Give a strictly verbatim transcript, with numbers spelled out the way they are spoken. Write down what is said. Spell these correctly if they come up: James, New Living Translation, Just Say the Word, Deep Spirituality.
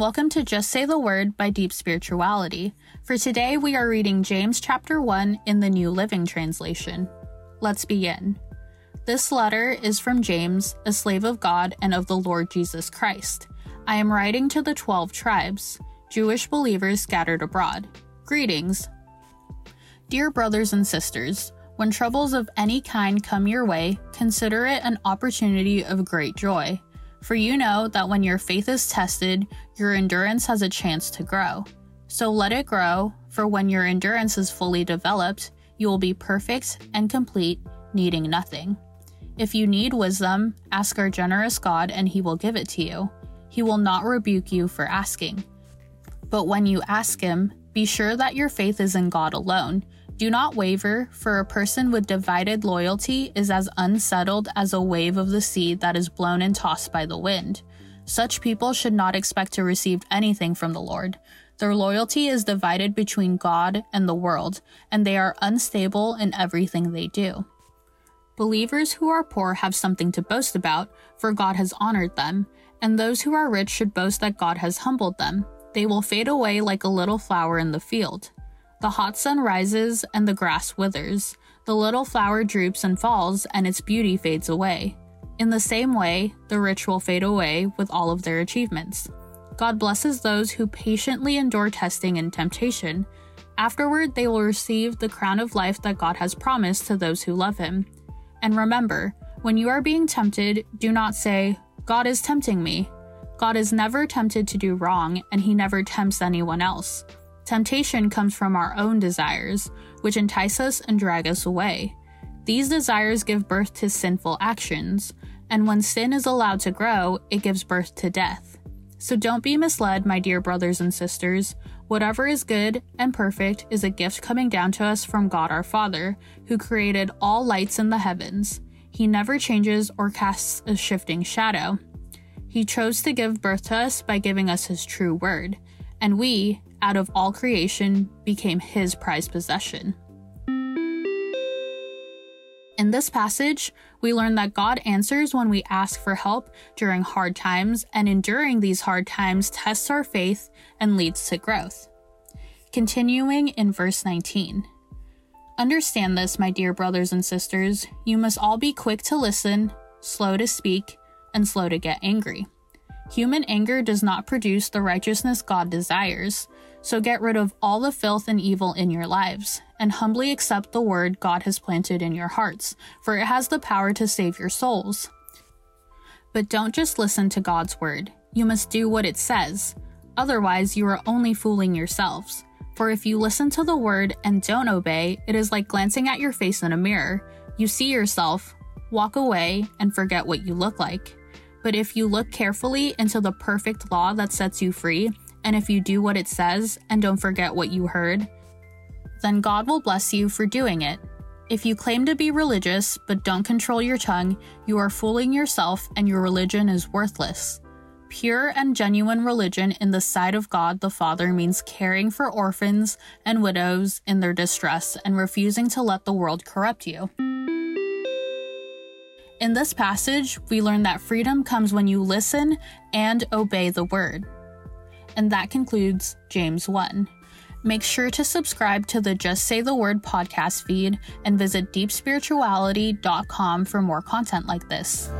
and welcome to Just Say the Word by Deep Spirituality. For today, we are reading James chapter one in the New Living Translation. Let's begin. This letter is from James, a slave of God and of the Lord Jesus Christ. I am writing to the twelve tribes, Jewish believers scattered abroad. Greetings. Dear brothers and sisters, when troubles of any kind come your way, consider it an opportunity of great joy. For you know that when your faith is tested, your endurance has a chance to grow. So let it grow, for when your endurance is fully developed, you will be perfect and complete, needing nothing. If you need wisdom, ask our generous God and he will give it to you. He will not rebuke you for asking. But when you ask him, be sure that your faith is in God alone. Do not waver, for a person with divided loyalty is as unsettled as a wave of the sea that is blown and tossed by the wind. Such people should not expect to receive anything from the Lord. Their loyalty is divided between God and the world, and they are unstable in everything they do. Believers who are poor have something to boast about, for God has honored them, and those who are rich should boast that God has humbled them. They will fade away like a little flower in the field. The hot sun rises and the grass withers. The little flower droops and falls, and its beauty fades away. In the same way, the rich will fade away with all of their achievements. God blesses those who patiently endure testing and temptation. Afterward, they will receive the crown of life that God has promised to those who love him. And remember, when you are being tempted, do not say, "God is tempting me." God is never tempted to do wrong, and he never tempts anyone else. Temptation comes from our own desires, which entice us and drag us away. These desires give birth to sinful actions, and when sin is allowed to grow, it gives birth to death. So don't be misled, my dear brothers and sisters. Whatever is good and perfect is a gift coming down to us from God our Father, who created all lights in the heavens. He never changes or casts a shifting shadow. He chose to give birth to us by giving us his true word, and we, out of all creation, became his prized possession. In this passage, we learn that God answers when we ask for help during hard times, and enduring these hard times tests our faith and leads to growth. Continuing in verse nineteen. Understand this, my dear brothers and sisters, you must all be quick to listen, slow to speak, and slow to get angry. Human anger does not produce the righteousness God desires, so get rid of all the filth and evil in your lives, and humbly accept the word God has planted in your hearts, for it has the power to save your souls. But don't just listen to God's word. You must do what it says. Otherwise, you are only fooling yourselves. For if you listen to the word and don't obey, it is like glancing at your face in a mirror. You see yourself, walk away, and forget what you look like. But if you look carefully into the perfect law that sets you free, and if you do what it says and don't forget what you heard, then God will bless you for doing it. If you claim to be religious but don't control your tongue, you are fooling yourself and your religion is worthless. Pure and genuine religion in the sight of God the Father means caring for orphans and widows in their distress and refusing to let the world corrupt you. In this passage, we learn that freedom comes when you listen and obey the word. And that concludes James one. Make sure to subscribe to the Just Say the Word podcast feed and visit deep spirituality dot com for more content like this.